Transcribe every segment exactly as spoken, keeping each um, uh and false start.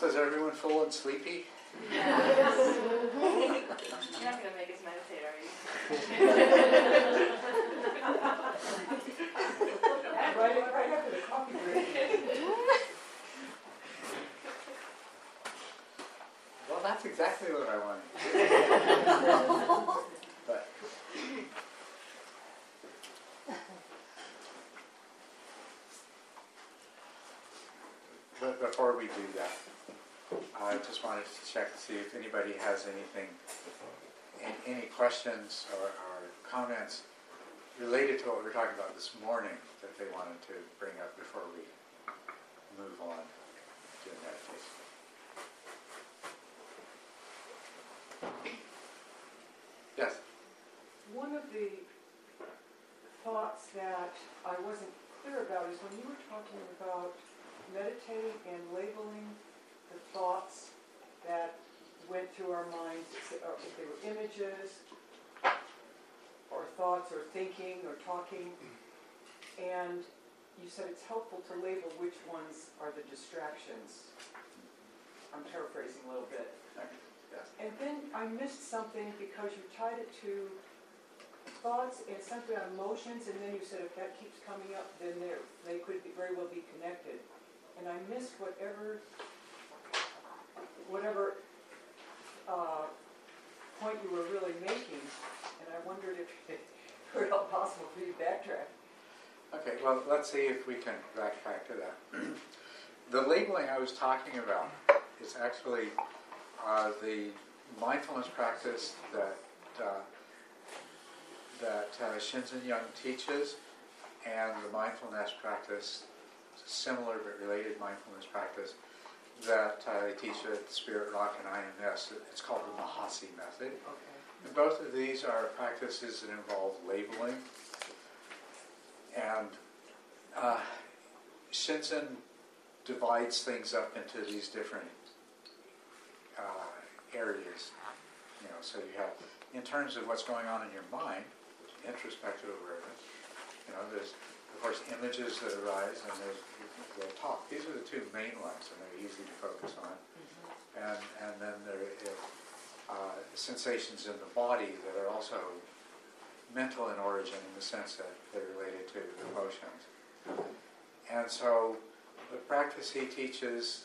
So is everyone full and sleepy? Yes. You're not going to make us meditate, are you? right, right after the coffee break. Well, that's exactly what I wanted to do. But But before we do that, I just wanted to check to see if anybody has anything, any questions or, or comments related to what we were talking about this morning that they wanted to bring up before we move on to meditation. Yes? One of the thoughts that I wasn't clear about is when you were talking about meditating and labeling the thoughts that went through our minds, or if they were images, or thoughts, or thinking, or talking, and you said it's helpful to label which ones are the distractions. I'm paraphrasing a little bit. Yes. And then I missed something because you tied it to thoughts and something on emotions, and then you said if that keeps coming up, then they could be, very well be connected. And I missed whatever, whatever uh, point you were really making, and I wondered if it were at all possible for you to backtrack. Okay, well, let's see if we can backtrack to that. The labeling I was talking about is actually uh, the mindfulness practice that uh, that uh, Shinzen Young teaches, and the mindfulness practice, similar but related mindfulness practice, that uh, they teach at Spirit Rock and I M S. It's called the Mahasi method. Okay. And both of these are practices that involve labeling. And uh, Shinzen divides things up into these different uh, areas. You know, so you have, in terms of what's going on in your mind, introspective awareness. You know, there's of course images that arise, and there's the talk. These are the two main ones, and they're easy to focus on. Mm-hmm. And and then there are uh, sensations in the body that are also mental in origin, in the sense that they're related to emotions. And so the practice he teaches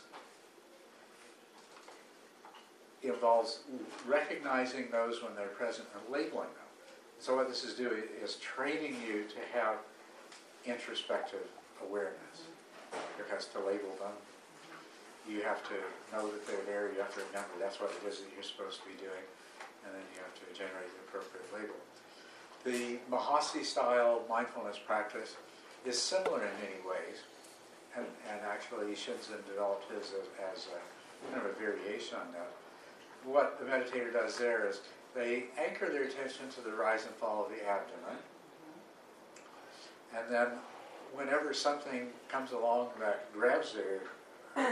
involves recognizing those when they're present and labeling them. So what this is doing is training you to have introspective awareness, because to label them, you have to know that they're there, you have to remember that's what it is that you're supposed to be doing, and then you have to generate the appropriate label. The Mahasi style mindfulness practice is similar in many ways, and, and actually Shinzen developed his as, as a kind of a variation on that. What the meditator does there is they anchor their attention to the rise and fall of the abdomen, and then whenever something comes along that grabs their,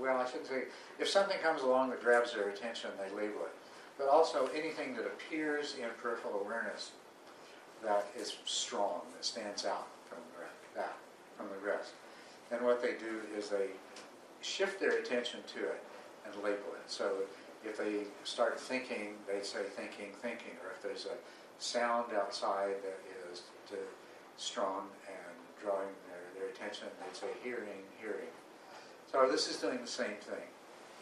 well, I shouldn't say, if something comes along that grabs their attention, they label it. But also anything that appears in peripheral awareness that is strong, that stands out from the, that, from the rest. And what they do is they shift their attention to it and label it. So if they start thinking, they say thinking, thinking. Or if there's a sound outside that is to strong and drawing their, their attention, they'd say hearing, hearing. So this is doing the same thing.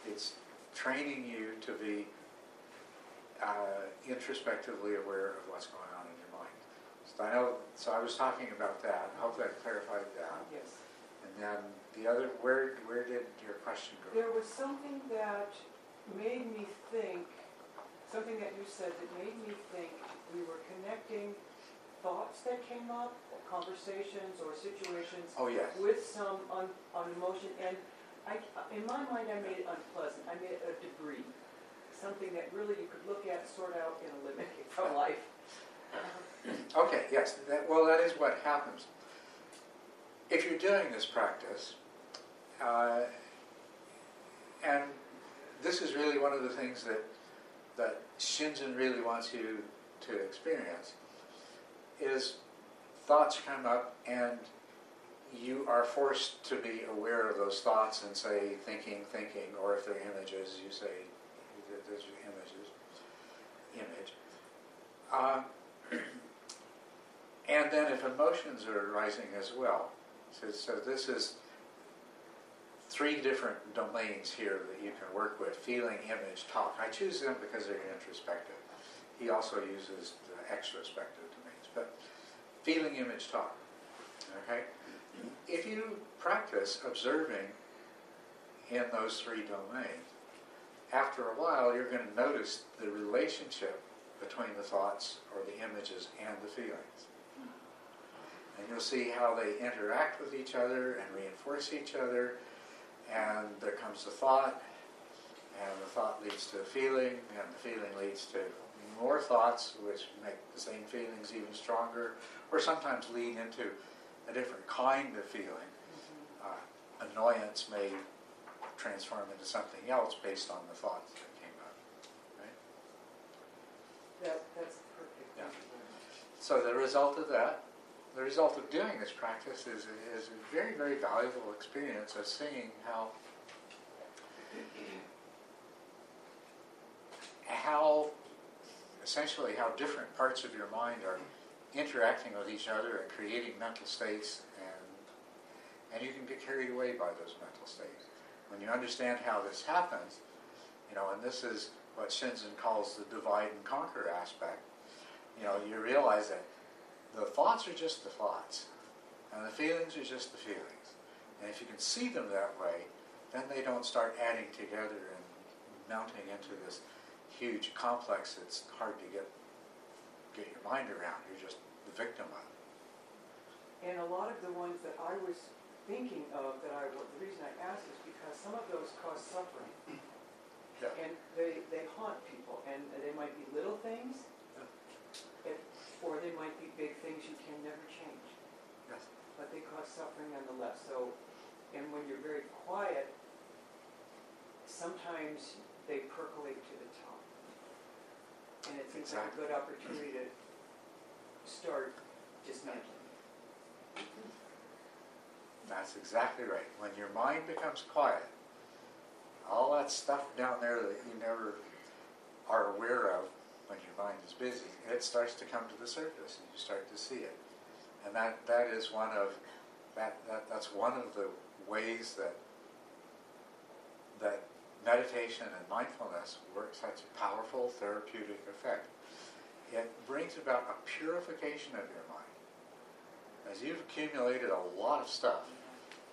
It's training you to be uh, introspectively aware of what's going on in your mind. So I know. So I was talking about that. I hope that clarified that. Yes. And then the other, where where did your question go? There was something that made me think, something that you said that made me think we were connecting thoughts that came up, or conversations, or situations, oh, yes, with some un, un emotion, and I, in my mind, I made it unpleasant. I made it a debris, something that really you could look at, sort out, and eliminate from life. Okay, yes. That, well, that is what happens. If you're doing this practice, uh, and this is really one of the things that that Shinzen really wants you to experience. Is thoughts come up and you are forced to be aware of those thoughts and say, thinking, thinking, or if they're images, you say, those are images, image. Uh, and then if emotions are rising as well. So, so this is three different domains here that you can work with: feeling, image, talk. I choose them because they're introspective. He also uses the extrospective domains, but feeling, image, talk. Okay? If you practice observing in those three domains, after a while you're going to notice the relationship between the thoughts or the images and the feelings. And you'll see how they interact with each other and reinforce each other, and there comes the thought, and the thought leads to a feeling, and the feeling leads to more thoughts, which make the same feelings even stronger, or sometimes lead into a different kind of feeling. Uh, annoyance may transform into something else based on the thoughts that came up. Right? That, that's perfect. Yeah. So the result of that, the result of doing this practice is, is a very, very valuable experience of seeing how how essentially how different parts of your mind are interacting with each other and creating mental states, and and you can get carried away by those mental states. When you understand how this happens, you know, and this is what Shinzen calls the divide and conquer aspect, you know, you realize that the thoughts are just the thoughts, and the feelings are just the feelings. And if you can see them that way, then they don't start adding together and mounting into this huge complex that's hard to get get your mind around. You're just the victim of it. And a lot of the ones that I was thinking of, that I the reason I asked is because some of those cause suffering. Yeah. And they, they haunt people, and they might be little things, yeah, or they might be big things you can never change. Yes. But they cause suffering nonetheless. So, and when you're very quiet, sometimes they percolate to the top. And it seems exactly. like a good opportunity to start dismantling. That's exactly right. When your mind becomes quiet, all that stuff down there that you never are aware of when your mind is busy, it starts to come to the surface and you start to see it. And that, that is one of that, that that's one of the ways that that meditation and mindfulness work such a powerful therapeutic effect. It brings about a purification of your mind, as you've accumulated a lot of stuff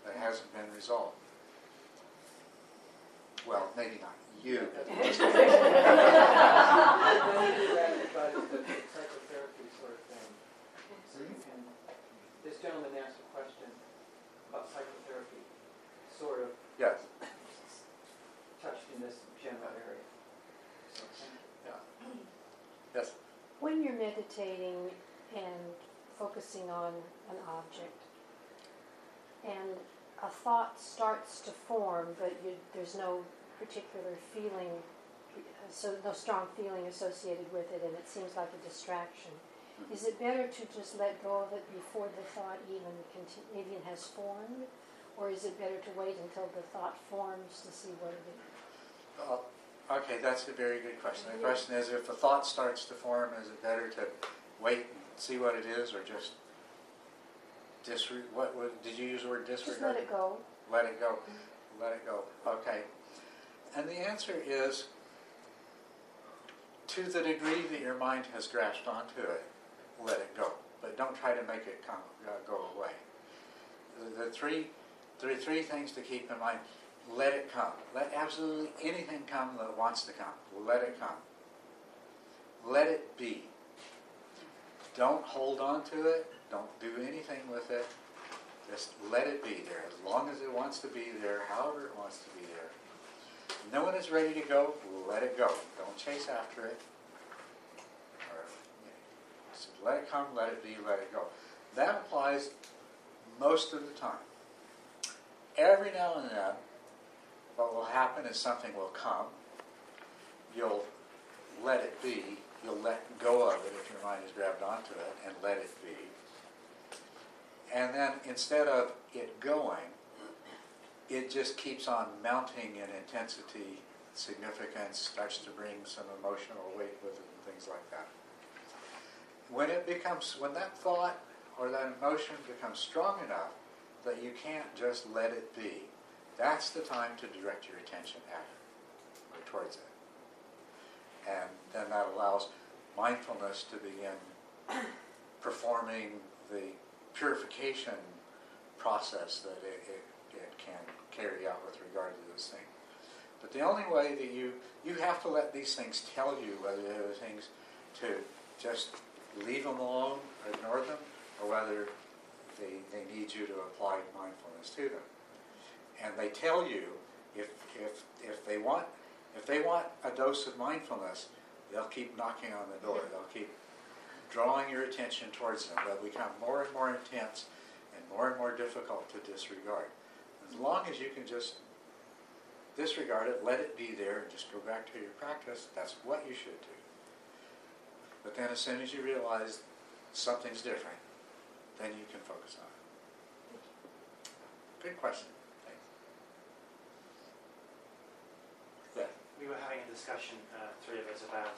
that hasn't been resolved. Well, maybe not you. This gentleman asked a question about psychotherapy, sort of. Yes. Touched in this general area. So, yeah. Yes? When you're meditating and focusing on an object, and a thought starts to form, but you, there's no particular feeling, so no strong feeling associated with it, and it seems like a distraction, mm-hmm. is it better to just let go of it before the thought even continue, even has formed? Or is it better to wait until the thought forms to see what it is? Well, okay, that's a very good question. The yeah. question is, if the thought starts to form, is it better to wait and see what it is, or just disregard? What, what did you use the word disregard? Just let it go. Let it go. Mm-hmm. Let it go. Okay. And the answer is, to the degree that your mind has grasped onto it, let it go. But don't try to make it come, uh, go away. The, the three... There are three things to keep in mind. Let it come. Let absolutely anything come that wants to come. Let it come. Let it be. Don't hold on to it. Don't do anything with it. Just let it be there. As long as it wants to be there, however it wants to be there. No one is ready to go, let it go. Don't chase after it. Or, yeah. So let it come, let it be, let it go. That applies most of the time. Every now and then, what will happen is something will come. You'll let it be. You'll let go of it if your mind has grabbed onto it, and let it be. and then instead of it going, it just keeps on mounting in intensity, significance, starts to bring some emotional weight with it and things like that. When it becomes, when that thought or that emotion becomes strong enough that you can't just let it be, that's the time to direct your attention at it or towards it. And then that allows mindfulness to begin performing the purification process that it, it, it can carry out with regard to this thing. But the only way that you, you have to let these things tell you whether they're things to just leave them alone or ignore them, or whether they, they need you to apply mindfulness to them. And they tell you, if, if, if they want, if they want a dose of mindfulness, they'll keep knocking on the door. They'll keep drawing your attention towards them. They'll become more and more intense and more and more difficult to disregard. As long as you can just disregard it, let it be there, and just go back to your practice, that's what you should do. But then as soon as you realize something's different, then you can focus on it. Good question. We were having a discussion, uh, three of us, about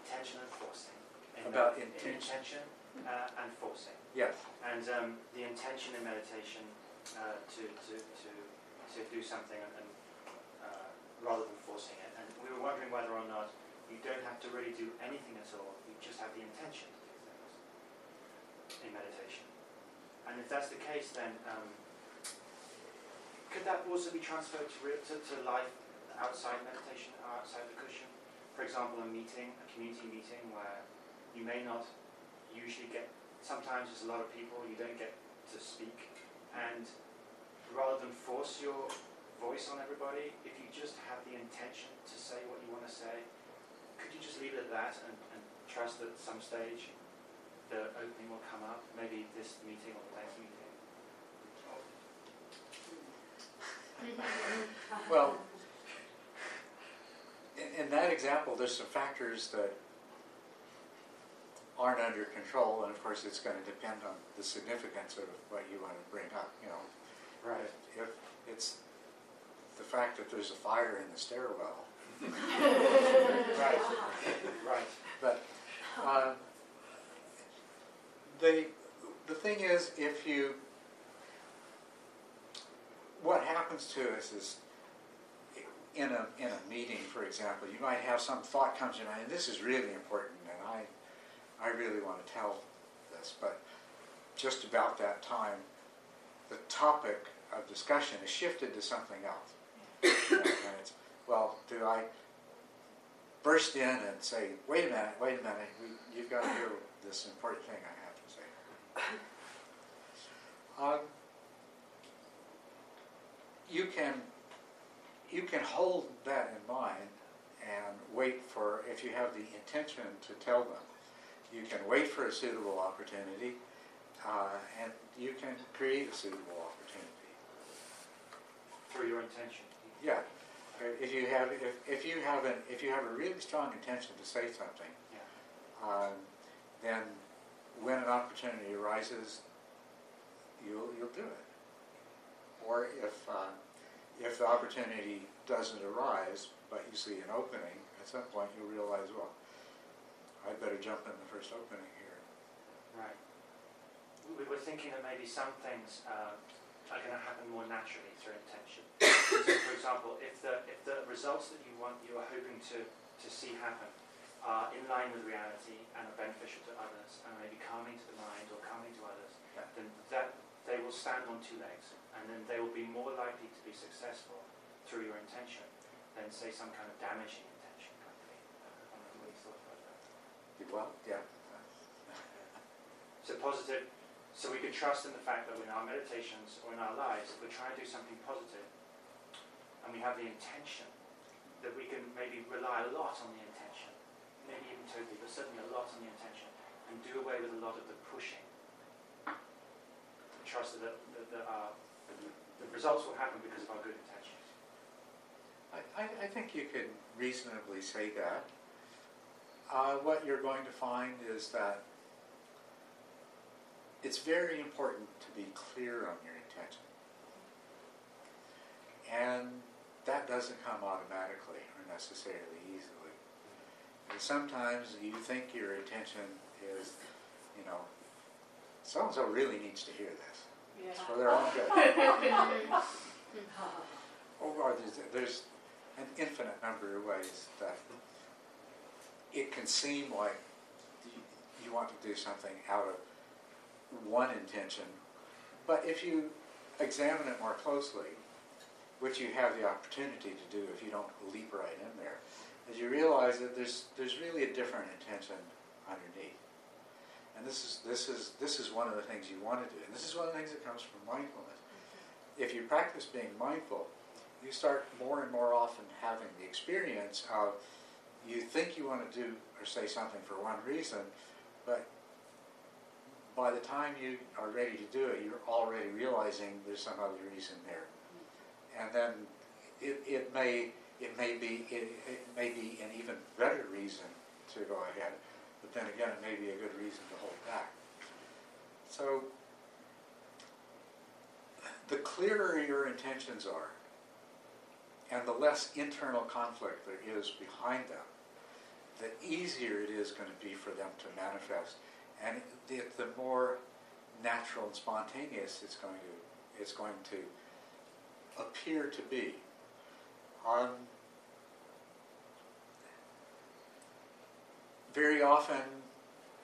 intention and forcing. In about med- intention, intention uh, and forcing. Yes. And um, the intention in meditation uh, to, to to to do something, and uh, rather than forcing it. And we were wondering whether or not you don't have to really do anything at all. You just have the intention to do things in meditation. And if that's the case, then um, could that also be transferred to real, to, to life? Outside meditation, outside the cushion. For example, a meeting, a community meeting where you may not usually get, sometimes there's a lot of people, you don't get to speak. And rather than force your voice on everybody, if you just have the intention to say what you want to say, could you just leave it at that and, and trust that at some stage the opening will come up, maybe this meeting or the next meeting? Well, in that example, there's some factors that aren't under control, and of course it's going to depend on the significance of what you want to bring up. You know, right? If, if it's the fact that there's a fire in the stairwell, right? Right. But uh, the the thing is, if you, what happens to us is, In a, in a meeting, for example, you might have some thought comes in, and this is really important, and I I really want to tell this, but just about that time, the topic of discussion is shifted to something else. Yeah. You know, and it's, well, do I burst in and say, wait a minute, wait a minute, we, you've got to hear this important thing I have to say. Um, you can... You can hold that in mind and wait for, if you have the intention to tell them, you can wait for a suitable opportunity, uh, and you can create a suitable opportunity through your intention. Yeah, if you have if, if you have an if you have a really strong intention to say something, yeah. um, then when an opportunity arises, you'll you'll do it. Or if uh, If the opportunity doesn't arise, but you see an opening, at some point you realize, well, I'd better jump in the first opening here. Right. We were thinking that maybe some things uh, are going to happen more naturally through intention. So, for example, if the if the results that you want, you are hoping to, to see happen, are in line with reality and are beneficial to others, and maybe calming to the mind or calming to others, yeah. then that they will stand on two legs. And then they will be more likely to be successful through your intention than, say, some kind of damaging intention. I don't know what you thought about that. Well, yeah. So positive. So we can trust in the fact that in our meditations or in our lives, if we're trying to do something positive, and we have the intention, that we can maybe rely a lot on the intention, maybe even totally, but certainly a lot on the intention, and do away with a lot of the pushing. Trust that that, that our the results will happen because of our good intentions. I, I, I think you can reasonably say that. Uh, what you're going to find is that it's very important to be clear on your intention. And that doesn't come automatically or necessarily easily. And sometimes you think your intention is, you know, so-and-so really needs to hear this. Yeah. It's for their own good. Oh, there's, there's an infinite number of ways that it can seem like you, you want to do something out of one intention. But if you examine it more closely, which you have the opportunity to do if you don't leap right in there, is you realize that there's there's really a different intention underneath. And this is this is this is one of the things you want to do. And this is one of the things that comes from mindfulness. If you practice being mindful, you start more and more often having the experience of you think you want to do or say something for one reason, but by the time you are ready to do it, you're already realizing there's some other reason there. And then it, it may it may be it, it may be an even better reason to go ahead, but then again it may be a good reason to hold back. So the clearer your intentions are, and the less internal conflict there is behind them, the easier it is going to be for them to manifest, and the, the more natural and spontaneous it's going to it's going to. appear to be. Um, very often,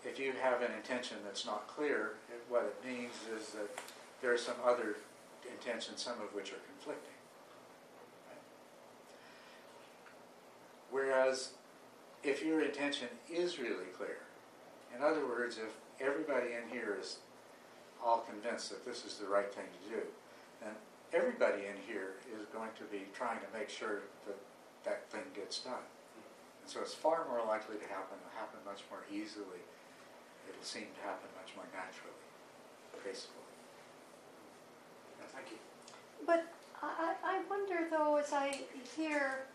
if you have an intention that's not clear, it, what it means is that there are some other intentions, some of which are conflicting. Right? Whereas, if your intention is really clear, in other words, if everybody in here is all convinced that this is the right thing to do, then everybody in here is going to be trying to make sure that that thing gets done. And so it's far more likely to happen. It'll happen much more easily. It'll seem to happen much more naturally, gracefully. No, thank you. But I, I wonder, though, as I hear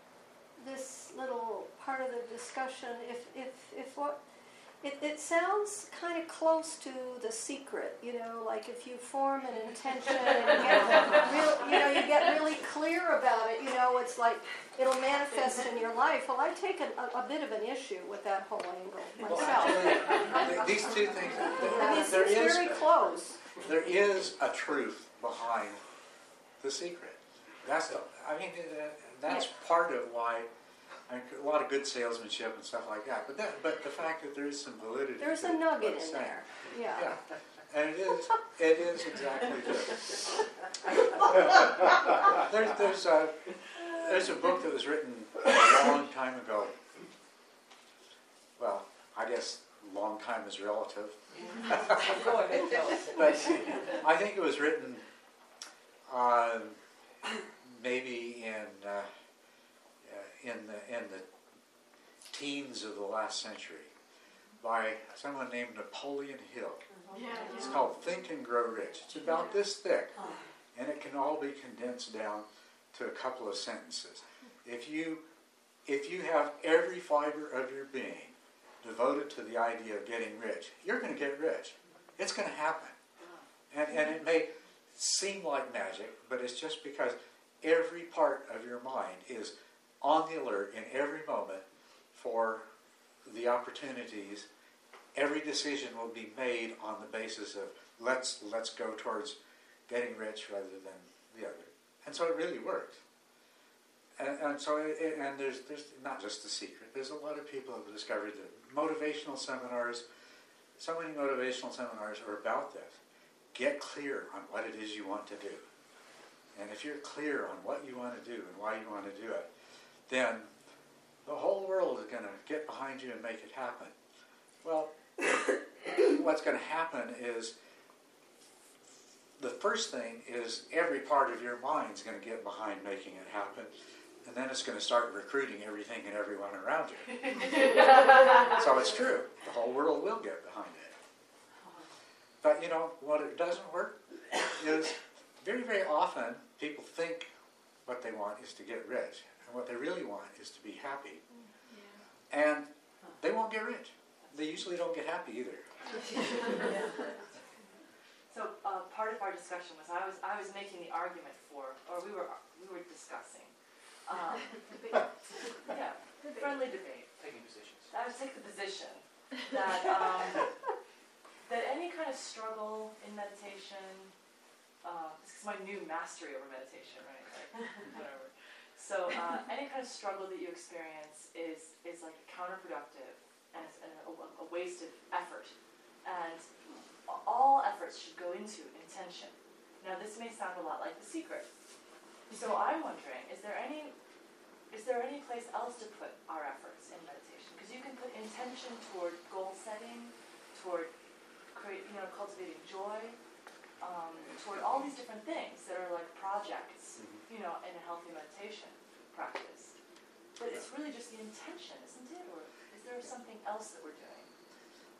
this little part of the discussion, if, if, if what... It, it sounds kind of close to The Secret, you know, like if you form an intention and get real, you know, you get really clear about it, you know, it's like it'll manifest in your life. Well, I take a, a, a bit of an issue with that whole angle myself. Well, these two things, I mean, there it's is, very close. There is a truth behind The Secret. That's, the, I mean, that's yeah. part of why. And a lot of good salesmanship and stuff like that, but that, but the fact that there is some validity. There's to a nugget in there, yeah. yeah. And it is, it is exactly this. there's there's a there's a book that was written a long time ago. Well, I guess long time is relative. But I think it was written uh, maybe in. Uh, In the, in the teens of the last century by someone named Napoleon Hill. Yeah, yeah. It's called Think and Grow Rich. It's about this thick, and it can all be condensed down to a couple of sentences. If you, if you have every fiber of your being devoted to the idea of getting rich, you're going to get rich. It's going to happen. And, and it may seem like magic, but it's just because every part of your mind is on the alert in every moment for the opportunities. Every decision will be made on the basis of let's let's go towards getting rich rather than the other, and so it really works. And, and so it, and there's there's not just The Secret. There's a lot of people who have discovered that motivational seminars, so many motivational seminars are about this. Get clear on what it is you want to do, and if you're clear on what you want to do and why you want to do it, then the whole world is going to get behind you and make it happen. Well, what's going to happen is the first thing is every part of your mind is going to get behind making it happen, and then it's going to start recruiting everything and everyone around you. So it's true. The whole world will get behind it. But, you know, what it doesn't work is very, very often people think what they want is to get rich. And what they really want is to be happy. Yeah. And they won't get rich. They usually don't get happy either. part of our discussion was I was I was making the argument for, or we were we were discussing, um, yeah, friendly debate. Taking positions. I was taking the position that um, that any kind of struggle in meditation, uh, this is my new mastery over meditation, right? Like, whatever. So uh, any kind of struggle that you experience is is like counterproductive and it's a, a waste of effort. And all efforts should go into intention. Now, this may sound a lot like The Secret. So I'm wondering, is there any, is there any place else to put our efforts in meditation? Because you can put intention toward goal setting, toward create, you know, cultivating joy, um, toward all these different things that are like projects, you know, in a healthy meditation practice. But it's really just the intention, isn't it? Or is there something else that we're doing?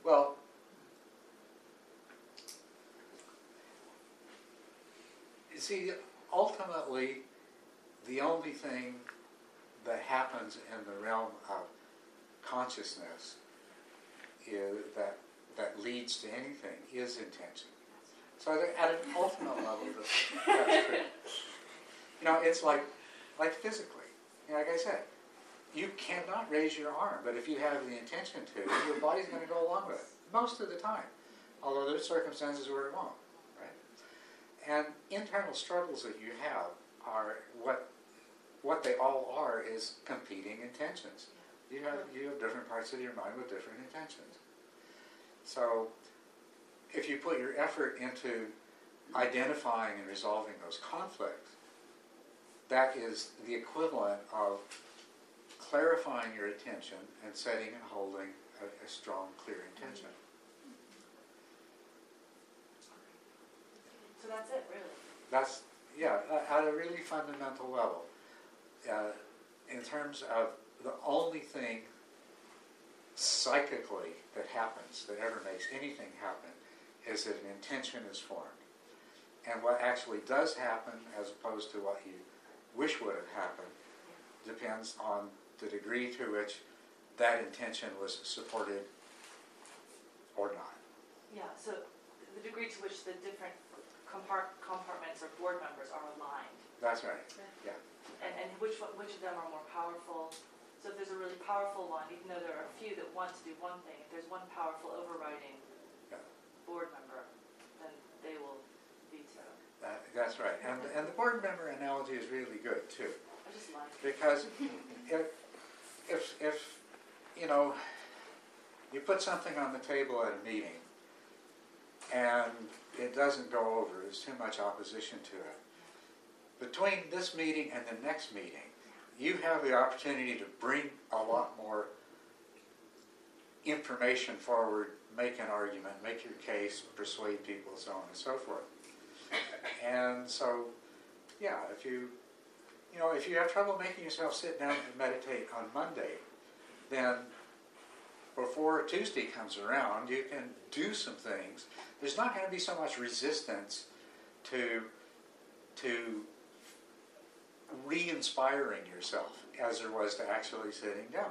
Well. You see, ultimately, the only thing that happens in the realm of consciousness is that that leads to anything is intention. So at an ultimate level, that's true. You know, it's like like physically. You know, like I said, you cannot raise your arm, but if you have the intention to, your body's going to go along with it most of the time. Although there's circumstances where it won't. And internal struggles that you have are what what they all are is competing intentions. You have you have different parts of your mind with different intentions. So if you put your effort into identifying and resolving those conflicts, that is the equivalent of clarifying your attention and setting and holding a, a strong, clear intention. So that's it, really. That's, yeah, at a really fundamental level. Uh, in terms of the only thing psychically that happens, that ever makes anything happen, is that an intention is formed. And what actually does happen, as opposed to what you wish would have happened, depends on the degree to which that intention was supported or not. Yeah, so the degree to which the different compartments or board members are aligned. That's right. Yeah. And, and which which of them are more powerful? So if there's a really powerful one, even though there are a few that want to do one thing, if there's one powerful overriding yeah. board member, then they will veto. That, that's right. And and the board member analogy is really good too. I just like it. Because if if if you know you put something on the table at a meeting and it doesn't go over, there's too much opposition to it. Between this meeting and the next meeting, you have the opportunity to bring a lot more information forward, make an argument, make your case, persuade people, so on and so forth. And so, yeah, if you, you know, if you have trouble making yourself sit down and meditate on Monday, then before Tuesday comes around, you can do some things. There's not going to be so much resistance to to re-inspiring yourself as there was to actually sitting down.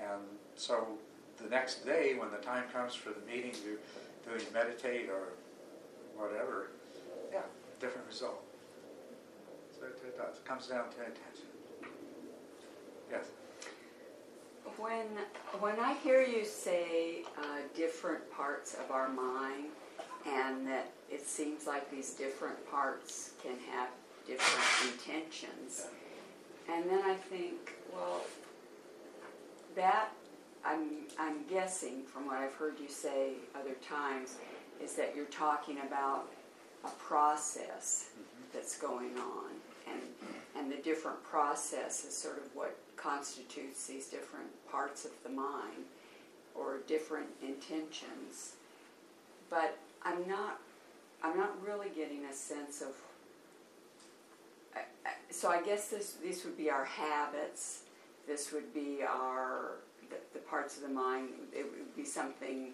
And so the next day, when the time comes for the meeting to, to meditate or whatever, yeah, different result. So it, it does. It comes down to intention. Yes. When, when I hear you say uh, different parts of our mind, and that it seems like these different parts can have different intentions, and then I think, well, that, I'm, I'm guessing from what I've heard you say other times, is that you're talking about a process that's going on, and, and the different process is sort of what constitutes these different parts of the mind or different intentions. But I'm not I'm not really getting a sense of I, I, so I guess this these would be our habits, this would be our the, the parts of the mind, it would be something,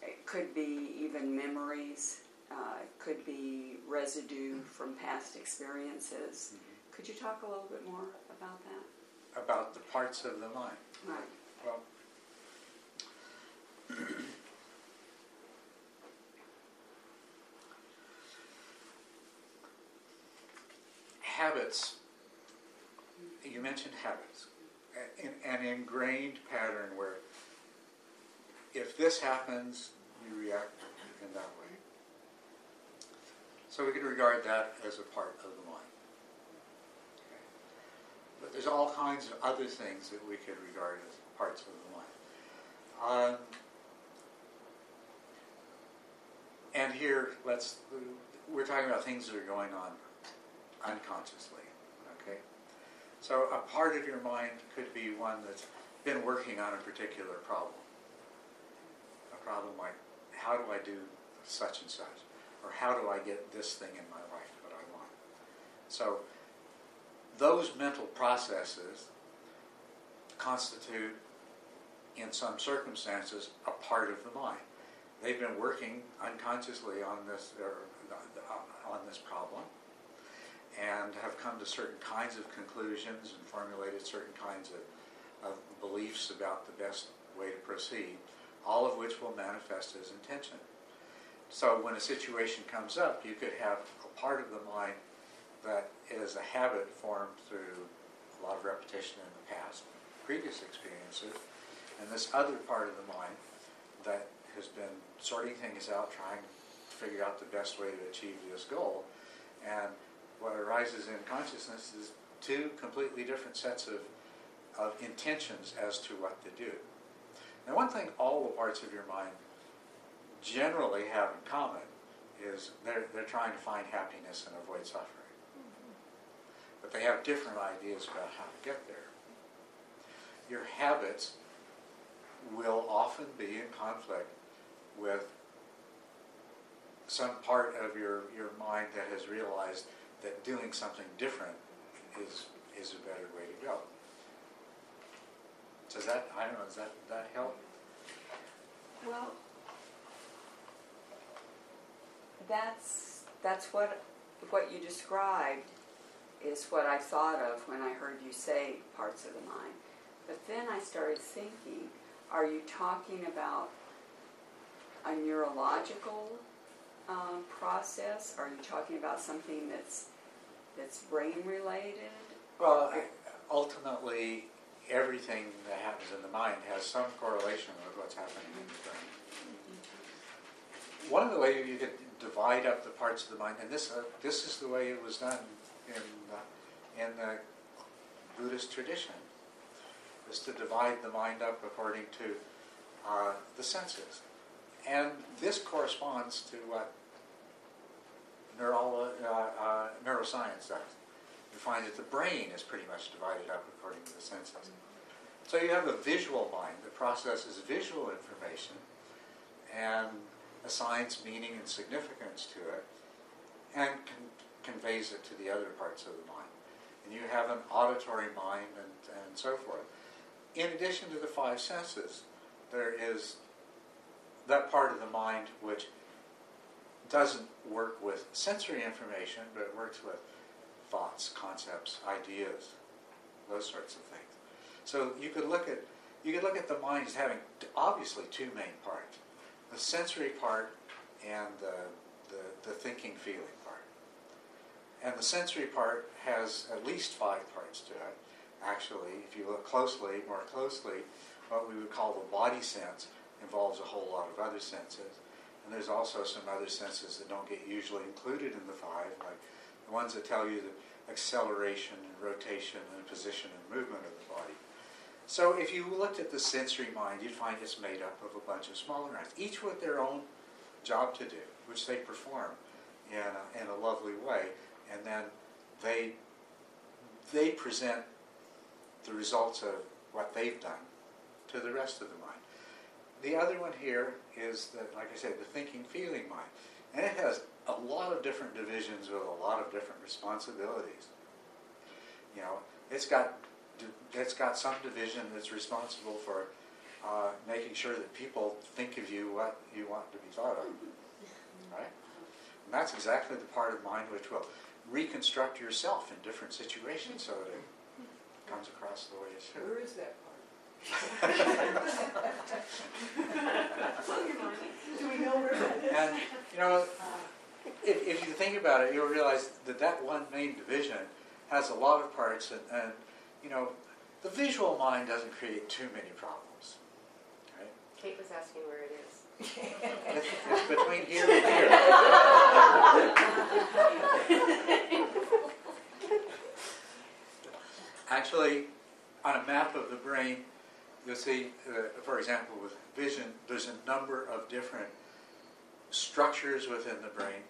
it could be even memories, uh, it could be residue from past experiences. Mm-hmm. Could you talk a little bit more about that? About the parts of the mind. Right. Well, habits, you mentioned habits, an ingrained pattern where if this happens, you react in that way. So we could regard that as a part of the mind. Okay. But there's all kinds of other things that we could regard as parts of the mind. Um, and here, let's we're talking about things that are going on unconsciously. Okay. So a part of your mind could be one that's been working on a particular problem. A problem like, how do I do such and such? Or how do I get this thing in my life that I want? So those mental processes constitute, in some circumstances, a part of the mind. They've been working unconsciously on this, or on this problem, and have come to certain kinds of conclusions and formulated certain kinds of, of beliefs about the best way to proceed, all of which will manifest as intention. So when a situation comes up, you could have a part of the mind that is a habit formed through a lot of repetition in the past, previous experiences, and this other part of the mind that has been sorting things out, trying to figure out the best way to achieve this goal. And what arises in consciousness is two completely different sets of, of intentions as to what to do. Now, one thing all the parts of your mind generally have in common is they're, they're trying to find happiness and avoid suffering. But they have different ideas about how to get there. Your habits will often be in conflict with some part of your, your mind that has realized that doing something different is, is a better way to go. Does that, I don't know, does that, that help? Well, That's that's what what you described is what I thought of when I heard you say parts of the mind. But then I started thinking, are you talking about a neurological uh, process? Are you talking about something that's that's brain related? Well, I, ultimately, everything that happens in the mind has some correlation with what's happening in the brain. One of the ways you could divide up the parts of the mind, and this uh, this is the way it was done in the, in the Buddhist tradition, is to divide the mind up according to uh, the senses. And this corresponds to what neuro, uh, uh, neuroscience does. You find that the brain is pretty much divided up according to the senses. So you have a visual mind that processes visual information and assigns meaning and significance to it, and con- conveys it to the other parts of the mind. And you have an auditory mind and, and so forth. In addition to the five senses, there is that part of the mind which doesn't work with sensory information, but it works with thoughts, concepts, ideas, those sorts of things. So you could look at, you could look at the mind as having obviously two main parts: the sensory part and the, the, the thinking, feeling part. And the sensory part has at least five parts to it. Actually, if you look closely, more closely, what we would call the body sense involves a whole lot of other senses. And there's also some other senses that don't get usually included in the five, like the ones that tell you the acceleration and rotation and position and movement of the body. So if you looked at the sensory mind, you'd find it's made up of a bunch of smaller minds, each with their own job to do, which they perform in a, in a lovely way, and then they they present the results of what they've done to the rest of the mind. The other one here is, the, like I said, the thinking, feeling mind, and it has a lot of different divisions with a lot of different responsibilities. You know, it's got It's got some division that's responsible for uh, making sure that people think of you what you want to be thought of, right? And that's exactly the part of mind which will reconstruct yourself in different situations so that it comes across the way it should. Where is that part? Do we know where that is? And, you know, if, if you think about it, you'll realize that that one main division has a lot of parts, and, and you know, the visual mind doesn't create too many problems. Right? Kate was asking where it is. It's, it's between here and here. Actually, on a map of the brain, you'll see, uh, for example, with vision, there's a number of different structures within the brain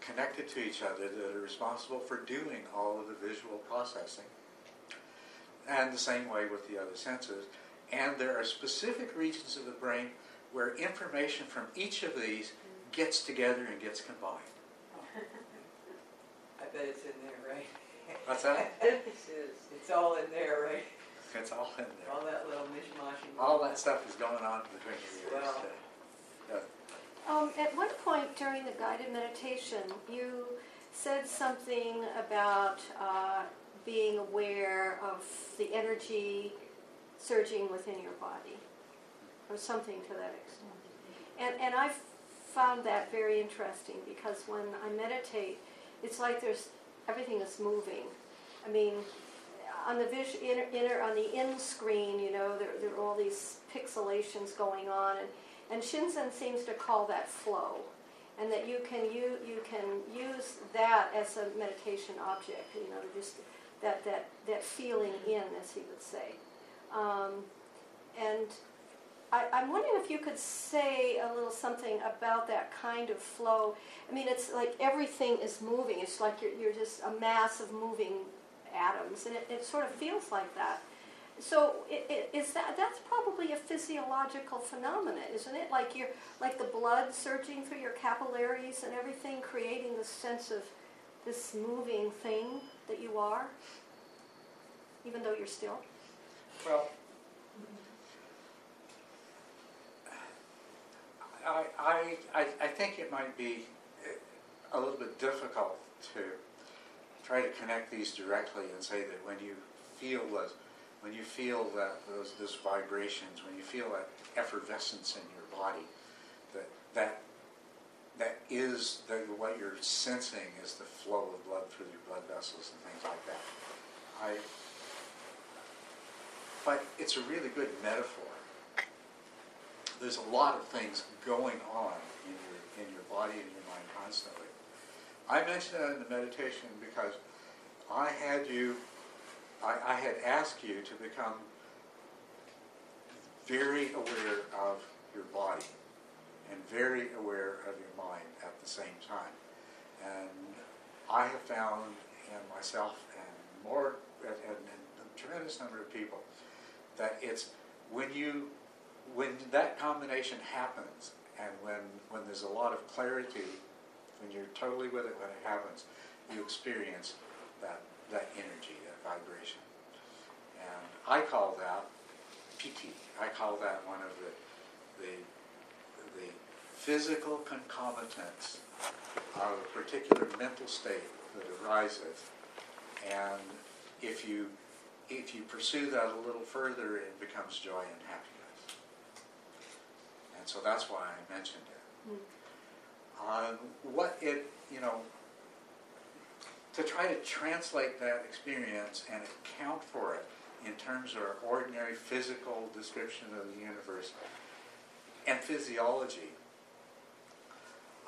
connected to each other that are responsible for doing all of the visual processing. And the same way with the other senses. And there are specific regions of the brain where information from each of these gets together and gets combined. I bet it's in there, right? What's that? It's all in there, right? It's all in there. All that little mishmash. All that stuff is going on between your ears. Well. Yeah. Um, at one point during the guided meditation, you said something about uh, being aware of the energy surging within your body, or something to that extent. And, and I found that very interesting, because when I meditate, it's like there's everything is moving. I mean, on the vis inner, inner on the in screen, you know, there, there are all these pixelations going on, and And Shinzen seems to call that flow, and that you can you you can use that as a meditation object. You know, just that that that feeling in, as he would say. Um, and I, I'm wondering if you could say a little something about that kind of flow. I mean, it's like everything is moving. It's like you're you're just a mass of moving atoms, and it, it sort of feels like that. So it, it, is that that's probably a physiological phenomenon, isn't it? Like you're, like the blood surging through your capillaries and everything, creating this sense of this moving thing that you are, even though you're still. Well, I I I, I think it might be a little bit difficult to try to connect these directly and say that when you feel those. When you feel that those, those vibrations, when you feel that effervescence in your body, that that that is the, what you're sensing is the flow of blood through your blood vessels and things like that. I. But it's a really good metaphor. There's a lot of things going on in your in your body and your mind constantly. I mentioned that in the meditation because I had you. I had asked you to become very aware of your body and very aware of your mind at the same time. And I have found in myself and more and, and, and a tremendous number of people that it's when you when that combination happens, and when when there's a lot of clarity, when you're totally with it when it happens, you experience that that energy. Vibration. And I call that piti. I call that one of the, the the physical concomitants of a particular mental state that arises. And if you if you pursue that a little further, it becomes joy and happiness. And so that's why I mentioned it. Mm. Um, what it you know. To try to translate that experience and account for it in terms of our ordinary physical description of the universe and physiology,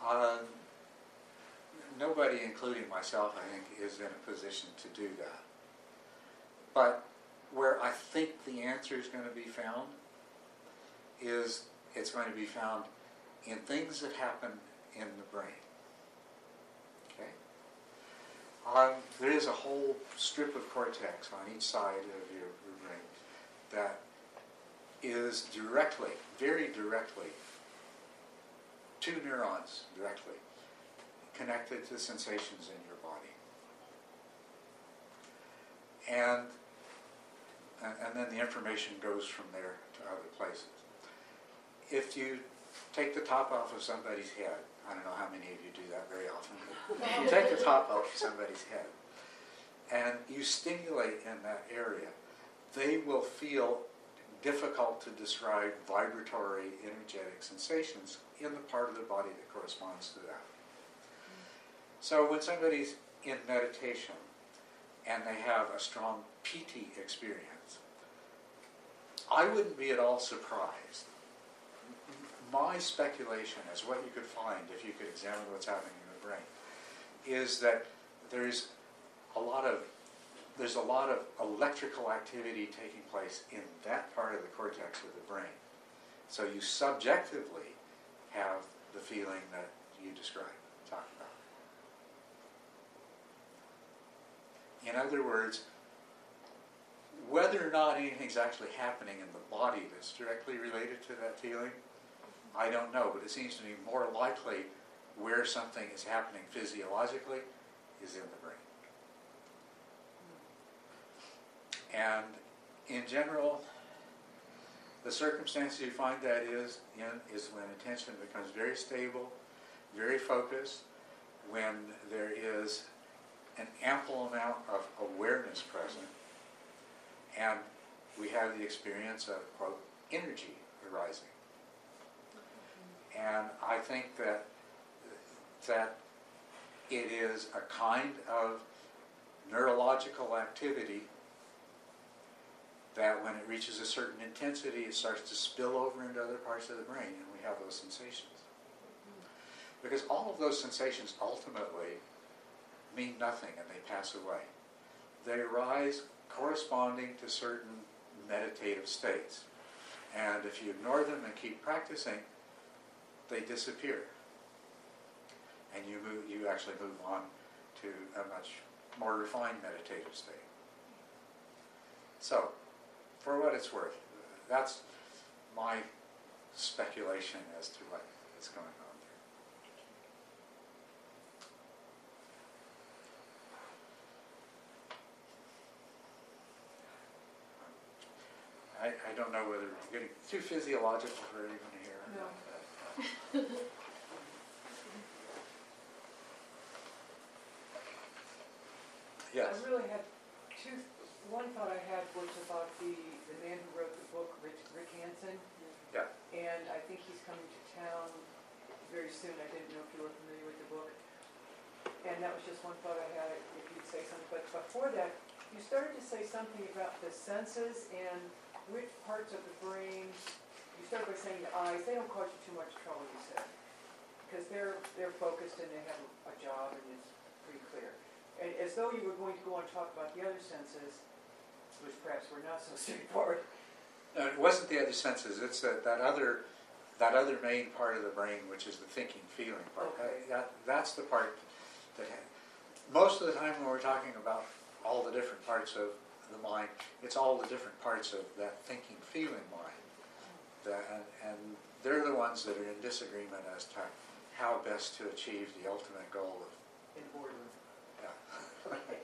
uh, nobody, including myself, I think, is in a position to do that. But where I think the answer is going to be found is it's going to be found in things that happen in the brain. Um, there is a whole strip of cortex on each side of your, your brain that is directly, very directly, two neurons directly connected to sensations in your body. And, and then the information goes from there to other places. If you take the top off of somebody's head, I don't know how many of you do that very often. You take the top off somebody's head and you stimulate in that area, they will feel difficult to describe vibratory, energetic sensations in the part of the body that corresponds to that. So when somebody's in meditation, and they have a strong piti experience, I wouldn't be at all surprised. My speculation is what you could find if you could examine what's happening in the brain is that there's a lot of there's a lot of electrical activity taking place in that part of the cortex of the brain. So you subjectively have the feeling that you described, talked about. In other words, whether or not anything's actually happening in the body that's directly related to that feeling, I don't know, but it seems to me more likely where something is happening physiologically is in the brain. And in general, the circumstance you find that is in is when attention becomes very stable, very focused, when there is an ample amount of awareness present, and we have the experience of, quote, energy arising. And I think that that it is a kind of neurological activity that when it reaches a certain intensity, it starts to spill over into other parts of the brain, and we have those sensations. Because all of those sensations ultimately mean nothing, and they pass away. They arise corresponding to certain meditative states. And if you ignore them and keep practicing, they disappear. And you move, you actually move on to a much more refined meditative state. So, for what it's worth, that's my speculation as to what is going on there. I, I don't know whether I'm getting too physiological for anyone here. No. Or not, yes. I really had two. One thought I had was about the, the man who wrote the book, Rick, Rick Hansen. Yeah. And I think he's coming to town very soon. I didn't know if you were familiar with the book. And that was just one thought I had, if you'd say something. But before that, you started to say something about the senses and which parts of the brain. You started by saying the eyes. They don't cause you too much trouble, you said. Because they're, they're focused and they have a job and it's pretty clear. And as though you were going to go on and talk about the other senses, which perhaps were not so straightforward. No, it wasn't the other senses. It's that, that other that other main part of the brain, which is the thinking, feeling part. Okay. That, that's the part that most of the time when we're talking about all the different parts of the mind, it's all the different parts of that thinking, feeling mind. That, and, and they're the ones that are in disagreement as to how best to achieve the ultimate goal of... In order. Yeah.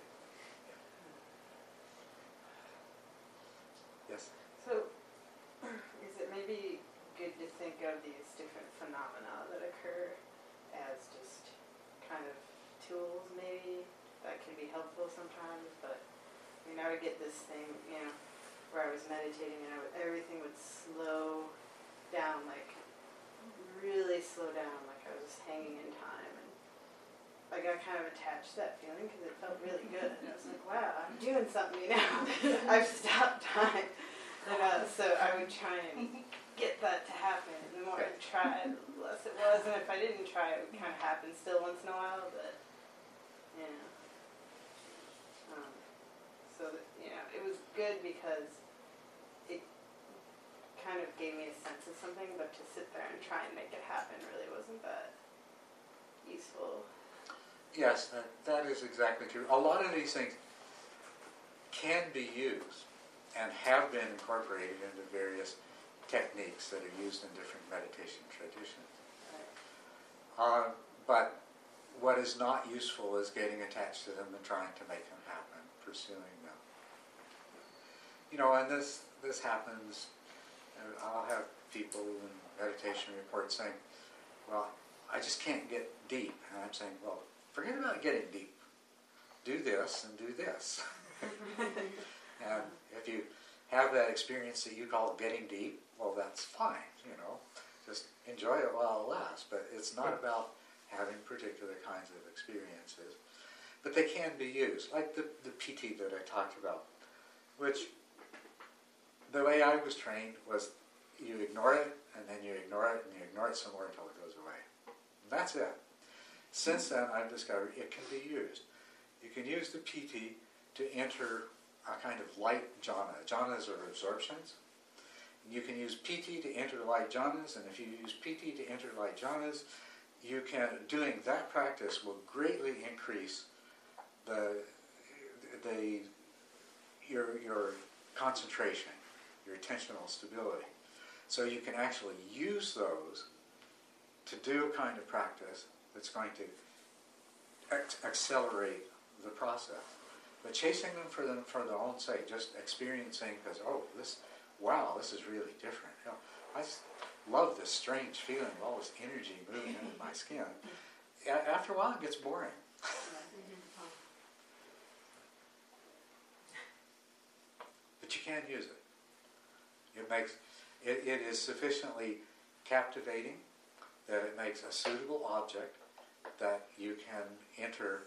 Yes. So, is it maybe good to think of these different phenomena that occur as just kind of tools, maybe, that can be helpful sometimes? But, I mean, I would get this thing, you know, where I was meditating and I would, everything would slow down, like, really slow down, like I was just hanging in time. And I got kind of attached to that feeling because it felt really good. And I was like, wow, I'm doing something, you know. I've stopped time. And, uh, so I would try and get that to happen. The more I tried, the less it was. And if I didn't try, it would kind of happen still once in a while. But, you know. Um, so, that, you know, it was good because it kind of gave me a sense of something. But to sit there and try and make it happen really wasn't that useful. Yes, that, that is exactly true. A lot of these things can be used and have been incorporated into various techniques that are used in different meditation traditions. Uh, but what is not useful is getting attached to them and trying to make them happen, pursuing them. You know, and this, this happens. I'll have people in meditation reports saying, well, I just can't get deep. And I'm saying, well, forget about getting deep. Do this and do this. And if you have that experience that you call getting deep, well, that's fine, you know. Just enjoy it while it lasts. But it's not about having particular kinds of experiences. but they can be used, like the, the piti that I talked about, which the way I was trained was you ignore it, and then you ignore it, and you ignore it some more until it goes away. And that's it. Since then, I've discovered it can be used. You can use the piti to enter a kind of light jhana. Jhanas are absorptions. You can use piti to enter light jhanas, and if you use piti to enter light jhanas, you can, doing that practice will greatly increase the, the, your, your concentration, your attentional stability. So you can actually use those to do a kind of practice that's going to ac accelerate the process. But chasing them for them for their own sake, just experiencing, because, oh, this, wow, this is really different. You know, I love this strange feeling of all this energy moving into my skin. After a while, it gets boring. But you can use it. It makes it, it is sufficiently captivating that it makes a suitable object that you can enter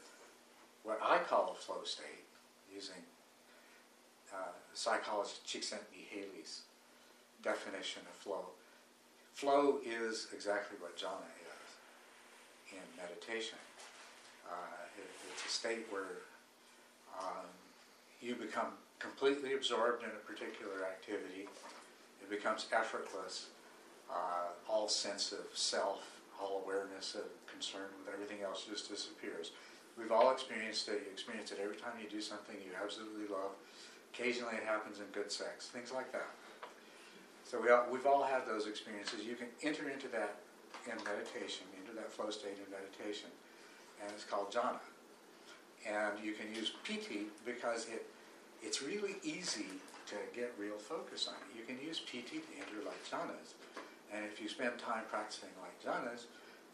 what I call a flow state, using uh, psychologist Csikszentmihalyi's definition of flow. Flow is exactly what jhana is in meditation. Uh, it, it's a state where um, you become completely absorbed in a particular activity. It becomes effortless, uh, all sense of self, all awareness of concern with everything else just disappears. We've all experienced it. You experience it every time you do something you absolutely love. Occasionally it happens in good sex, things like that. So we all, we've all had those experiences. You can enter into that in meditation, into that flow state in meditation, and it's called jhana. And you can use piti because it, it's really easy to get real focus on it. You can use piti to enter like jhanas, and if you spend time practicing like jhanas,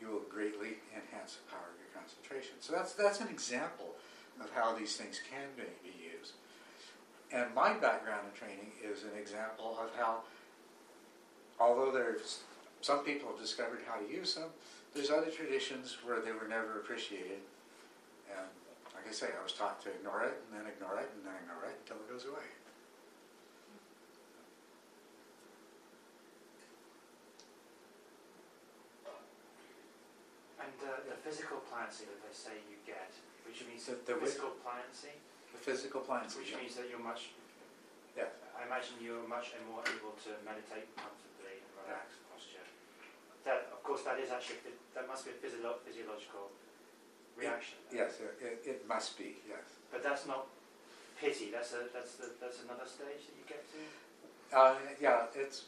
you will greatly enhance the power of your concentration. So that's, that's an example of how these things can be, be used. And my background and training is an example of how, although there's some people have discovered how to use them, there's other traditions where they were never appreciated. And like I say, I was taught to ignore it, and then ignore it, and then ignore it until it goes away. The, the physical pliancy that they say you get, which means the, the physical pliancy. The physical pliancy, which yeah. means that you're much. Yeah. I imagine you're much more able to meditate comfortably and relax yeah. posture. That, of course, that is actually that must be a physio physiological reaction. It, yes, it, it must be. Yes. But that's not pity. That's a that's the, that's another stage that you get to. Uh, yeah, it's. Is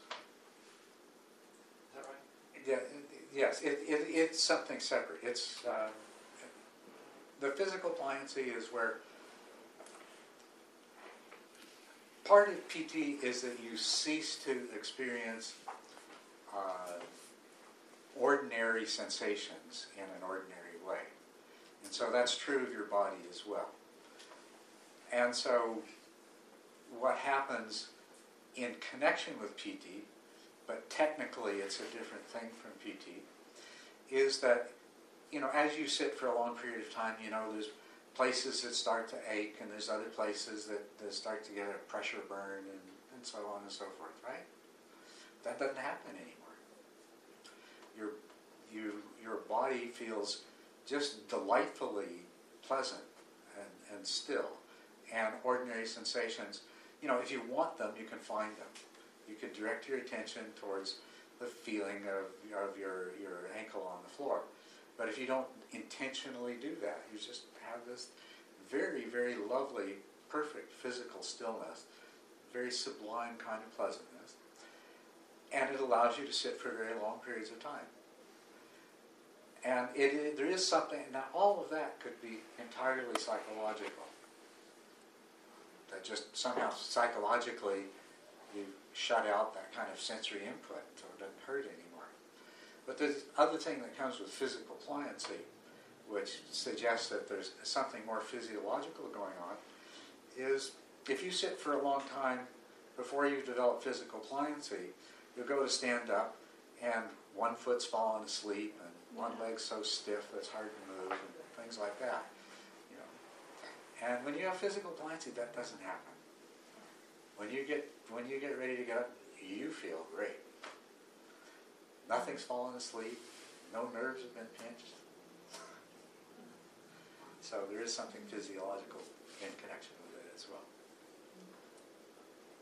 that right? Yeah. Yes, it, it, it's something separate. It's uh, the physical pliancy is where part of piti is that you cease to experience uh, ordinary sensations in an ordinary way. And so that's true of your body as well. And so what happens in connection with piti, but technically it's a different thing from piti, is that, you know, as you sit for a long period of time, you know, there's places that start to ache, and there's other places that, that start to get a pressure burn, and, and so on and so forth, right? That doesn't happen anymore. Your, you, your body feels just delightfully pleasant and, and still, and ordinary sensations, you know, if you want them, you can find them. You can direct your attention towards the feeling of, of your, your ankle on the floor. But if you don't intentionally do that, you just have this very, very lovely, perfect physical stillness, very sublime kind of pleasantness, and it allows you to sit for very long periods of time. And it, it, there is something, now all of that could be entirely psychological. That just somehow psychologically you shut out that kind of sensory input so it doesn't hurt anymore. But there's other thing that comes with physical pliancy, which suggests that there's something more physiological going on, is if you sit for a long time before you develop physical pliancy, you'll go to stand up and one foot's fallen asleep and one leg's so stiff that it's hard to move and things like that. You know, And when you have physical planting, that doesn't happen. When you get when you get ready to get up, you feel great. Nothing's fallen asleep. No nerves have been pinched. So there is something physiological in connection with it as well.